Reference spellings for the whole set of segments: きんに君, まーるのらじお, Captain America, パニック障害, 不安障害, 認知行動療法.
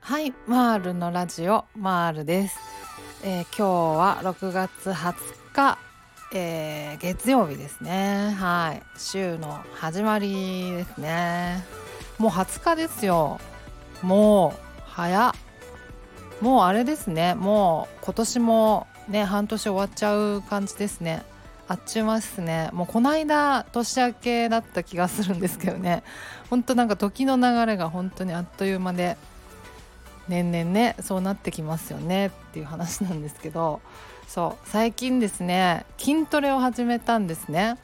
はい、マールのラジオ、マールです。今日は6月20日、月曜日ですね。はい、週の始まりですね。もう20日ですよ。もう早っ。もうあれですね。もう今年もね、半年終わっちゃう感じですね。あっちゅう間ですね。もうこの間年明けだった気がするんですけどね。本当なんか時の流れが本当にあっという間で、年々ねそうなってきますよねっていう話なんですけど、そう最近ですね筋トレを始めたんですね。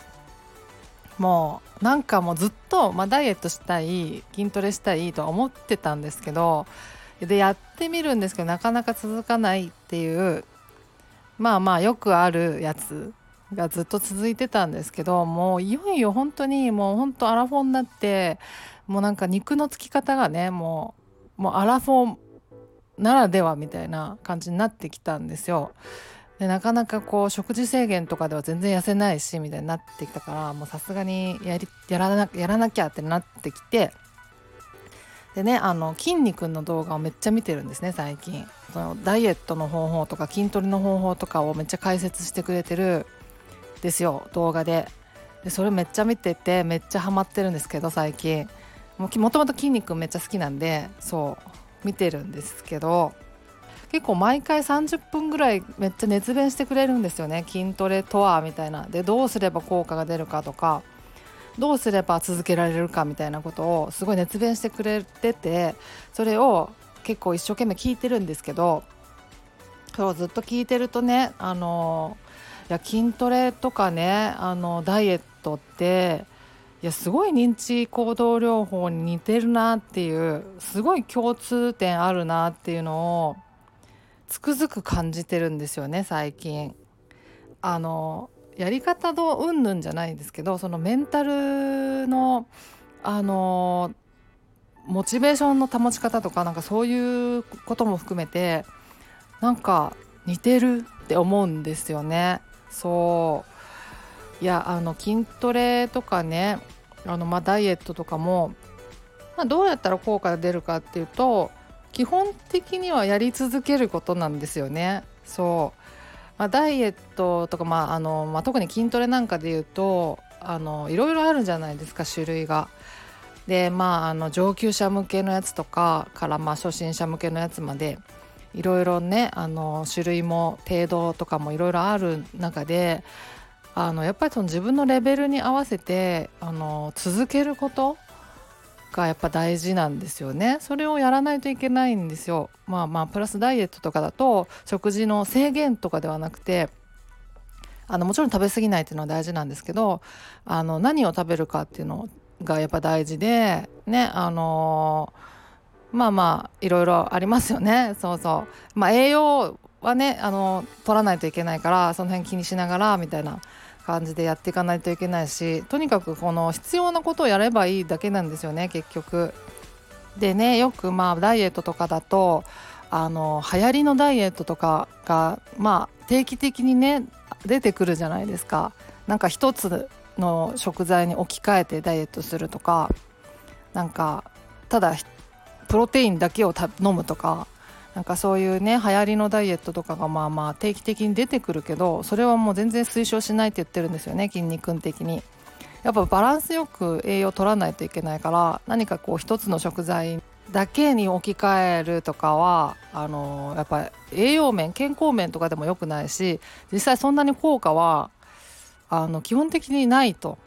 もうなんかもうずっと、ダイエットしたい、筋トレしたいとは思ってたんですけど、でやってみるんですけどなかなか続かないっていう、よくあるやつがずっと続いてたんですけど、もういよいよ本当にアラフォーになって、もうなんか肉のつき方がねもうアラフォーならではみたいな感じになってきたんですよ。でなかなかこう食事制限とかでは全然痩せないしみたいになってきたから、もうさすがにやらなきゃってなってきて、でね、筋肉の動画をめっちゃ見てるんですね最近。そのダイエットの方法とか筋トレの方法とかをめっちゃ解説してくれてるですよ、動画で。でそれめっちゃ見ててめっちゃハマってるんですけど、最近もともと筋肉めっちゃ好きなんでそう見てるんですけど、結構毎回30分ぐらいめっちゃ熱弁してくれるんですよね、筋トレとはみたいな。でどうすれば効果が出るかとか、どうすれば続けられるかみたいなことをすごい熱弁してくれてて、それを結構一生懸命聞いてるんですけど、そうずっと聞いてるとね、いや筋トレとかね、ダイエットってすごい認知行動療法に似てるなっていう、すごい共通点あるなっていうのをつくづく感じてるんですよね最近。やり方どう云々じゃないんですけど、そのメンタルのモチベーションの保ち方とか、なんかそういうことも含めてなんか似てるって思うんですよね。そういや筋トレとかね、ダイエットとかも、どうやったら効果が出るかっていうと、基本的にはやり続けることなんですよね。そう、ダイエットとか、特に筋トレなんかで言うといろいろあるじゃないですか、種類が。で上級者向けのやつとかから、初心者向けのやつまでいろいろね、種類も程度とかもいろいろある中で、やっぱりその自分のレベルに合わせて続けることがやっぱ大事なんですよね。それをやらないといけないんですよ。プラスダイエットとかだと食事の制限とかではなくて、もちろん食べ過ぎないっていうのは大事なんですけど、何を食べるかっていうのがやっぱ大事でね、いろいろありますよね。栄養はね取らないといけないから、その辺気にしながらみたいな感じでやっていかないといけないし、とにかくこの必要なことをやればいいだけなんですよね結局。でね、よくダイエットとかだと流行りのダイエットとかが定期的にね出てくるじゃないですか。なんか一つの食材に置き換えてダイエットするとか、なんかただプロテインだけを飲むとか、なんかそういうね流行りのダイエットとかが定期的に出てくるけど、それはもう全然推奨しないって言ってるんですよね筋肉的に。やっぱバランスよく栄養を取らないといけないから、何かこう一つの食材だけに置き換えるとかはやっぱ栄養面、健康面とかでも良くないし、実際そんなに効果は基本的にないと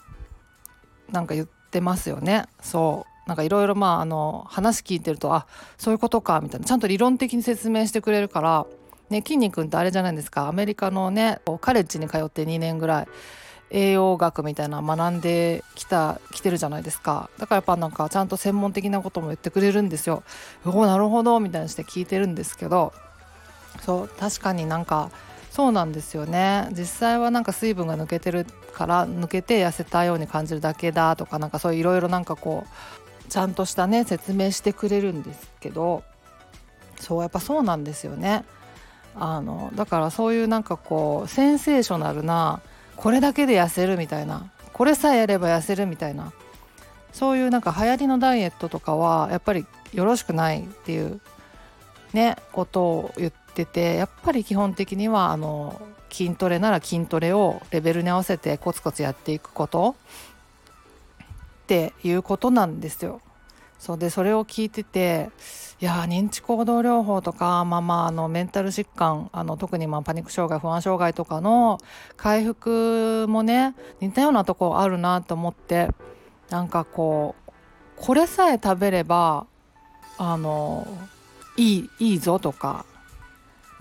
なんか言ってますよね。そうなんかいろいろ話聞いてると、そういうことかみたいな、ちゃんと理論的に説明してくれるからね。きんに君ってあれじゃないですか、アメリカのねカレッジに通って2年ぐらい栄養学みたいな学んできてるじゃないですか。だからやっぱなんかちゃんと専門的なことも言ってくれるんですよ。なるほどみたいにして聞いてるんですけど、そう確かになんかそうなんですよね。実際はなんか水分が抜けてるから、抜けて痩せたように感じるだけだとか、なんかそういういろいろなんかこうちゃんとしたね説明してくれるんですけど、そうやっぱそうなんですよね。だからそういうなんかこうセンセーショナルな、これだけで痩せるみたいなこれさえやれば痩せるみたいな、そういうなんか流行りのダイエットとかはやっぱりよろしくないっていうね、ことを言ってて、やっぱり基本的には筋トレなら筋トレをレベルに合わせてコツコツやっていくことっていうことなんですよ。そうで、それを聞いてて、いや認知行動療法とか、メンタル疾患、特にパニック障害、不安障害とかの回復もね、似たようなとこあるなと思って、なんかこうこれさえ食べればいいぞとか、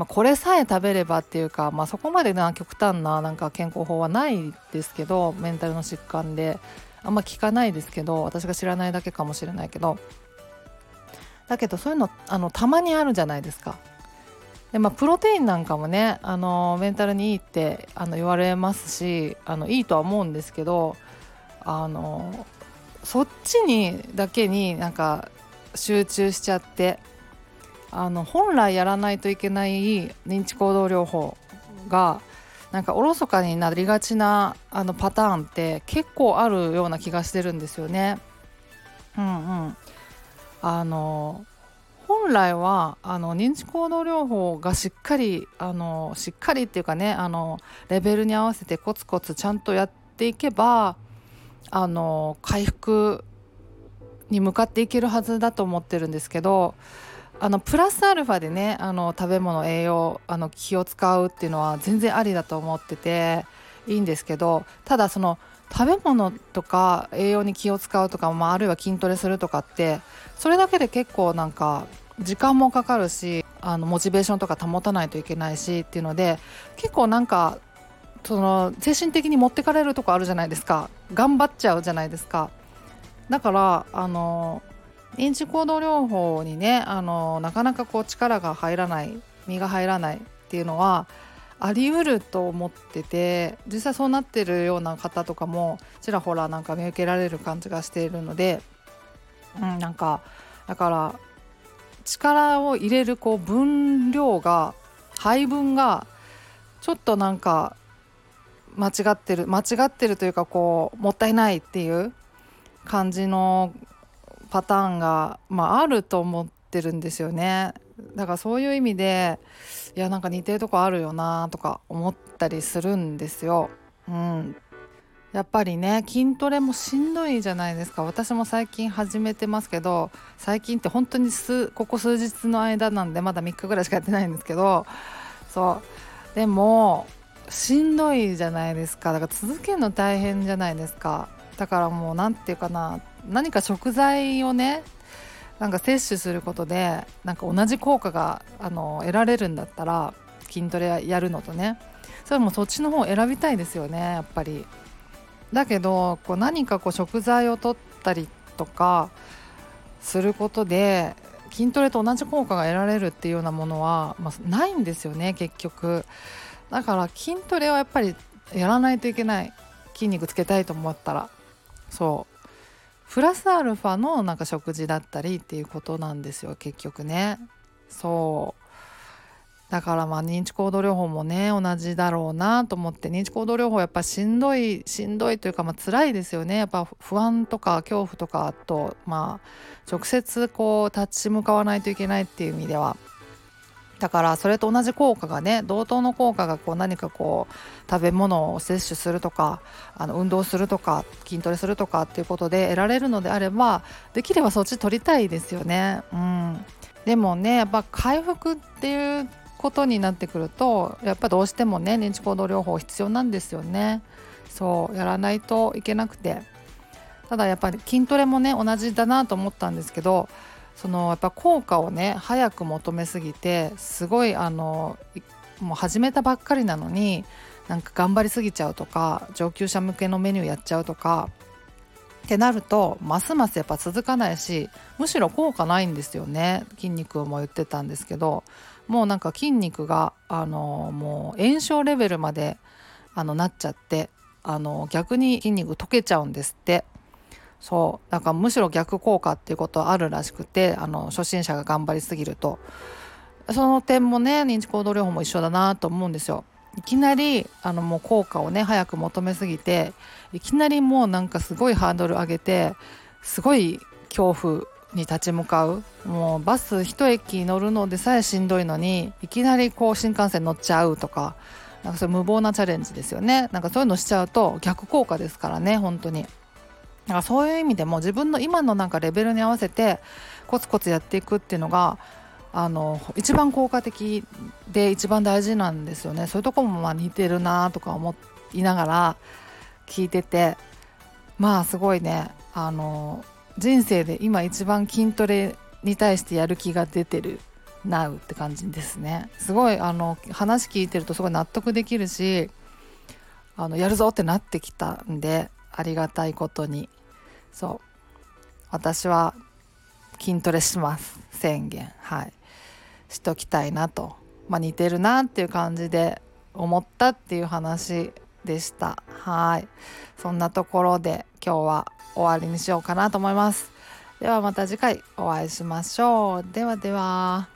これさえ食べればっていうか、そこまでな極端ななんか健康法はないですけど、メンタルの疾患であんま聞かないですけど、私が知らないだけかもしれないけど、だけどそういうのたまにあるじゃないですか。で、プロテインなんかもね、メンタルにいいって言われますし、いいとは思うんですけど、そっちにだけになんか集中しちゃって、本来やらないといけない認知行動療法がなんかおろそかになりがちなパターンって結構あるような気がしてるんですよね。本来は認知行動療法がしっかりっていうかね、レベルに合わせてコツコツちゃんとやっていけば回復に向かっていけるはずだと思ってるんですけど、プラスアルファでね、食べ物、栄養気を使うっていうのは全然ありだと思ってていいんですけど、ただその食べ物とか栄養に気を使うとか、あるいは筋トレするとかって、それだけで結構なんか時間もかかるし、モチベーションとか保たないといけないしっていうので、結構なんかその精神的に持ってかれるとこあるじゃないですか。頑張っちゃうじゃないですか。だから認知行動療法にね、なかなかこう力が入らない、身が入らないっていうのはあり得ると思ってて、実際そうなってるような方とかもちらほらなんか見受けられる感じがしているので、なんかだから力を入れるこう配分がちょっとなんか間違ってるというか、こうもったいないっていう感じのパターンが、あると思ってるんですよね。だからそういう意味で、いやなんか似てるとこあるよなとか思ったりするんですよ。やっぱりね、筋トレもしんどいじゃないですか。私も最近始めてますけど、最近って本当にここ数日の間なんで、まだ3日ぐらいしかやってないんですけど、そうでもしんどいじゃないですか。だから続けるの大変じゃないですか。だからもうなんていうかな、何か食材をね、なんか摂取することでなんか同じ効果が得られるんだったら、筋トレやるのとね、それもそっちの方を選びたいですよね、やっぱり。だけどこう何かこう食材を取ったりとかすることで筋トレと同じ効果が得られるっていうようなものは、ないんですよね、結局。だから筋トレはやっぱりやらないといけない、筋肉つけたいと思ったら。そうプラスアルファのなんか食事だったりっていうことなんですよ、結局ね。そうだから認知行動療法もね同じだろうなと思って、認知行動療法やっぱしんどいというか、辛いですよね。やっぱ不安とか恐怖とかと、直接こう立ち向かわないといけないっていう意味では、だからそれと同じ効果がね、同等の効果がこう何かこう食べ物を摂取するとか、運動するとか筋トレするとかっていうことで得られるのであれば、できればそっち取りたいですよね。でもね、やっぱ回復っていうことになってくると、やっぱどうしてもね認知行動療法必要なんですよね。そうやらないといけなくて、ただやっぱり筋トレもね同じだなと思ったんですけど、そのやっぱ効果をね早く求めすぎて、すごいもう始めたばっかりなのになんか頑張りすぎちゃうとか、上級者向けのメニューやっちゃうとかってなると、ますますやっぱ続かないし、むしろ効果ないんですよね。筋肉も言ってたんですけど、もうなんか筋肉がもう炎症レベルまでなっちゃって、逆に筋肉溶けちゃうんですって。そうだからむしろ逆効果っていうことはあるらしくて、初心者が頑張りすぎると。その点もね認知行動療法も一緒だなと思うんですよ。いきなりもう効果をね早く求めすぎて、いきなりもうなんかすごいハードル上げて、すごい恐怖に立ち向かう、もうバス一駅乗るのでさえしんどいのに、いきなりこう新幹線乗っちゃうとか、なんかそういう無謀なチャレンジですよね。なんかそういうのしちゃうと逆効果ですからね、本当に。なんかそういう意味でも自分の今のなんかレベルに合わせてコツコツやっていくっていうのが一番効果的で一番大事なんですよね。そういうとこもまあ似てるなとか思いながら聞いてて、まあすごいね、人生で今一番筋トレに対してやる気が出てるなうって感じですね。すごい話聞いてるとすごい納得できるし、やるぞってなってきたんで、ありがたいことに私は筋トレします宣言、はい、しときたいなと、似てるなっていう感じで思ったっていう話でした。はい、そんなところで今日は終わりにしようかなと思います。ではまた次回お会いしましょう。ではでは。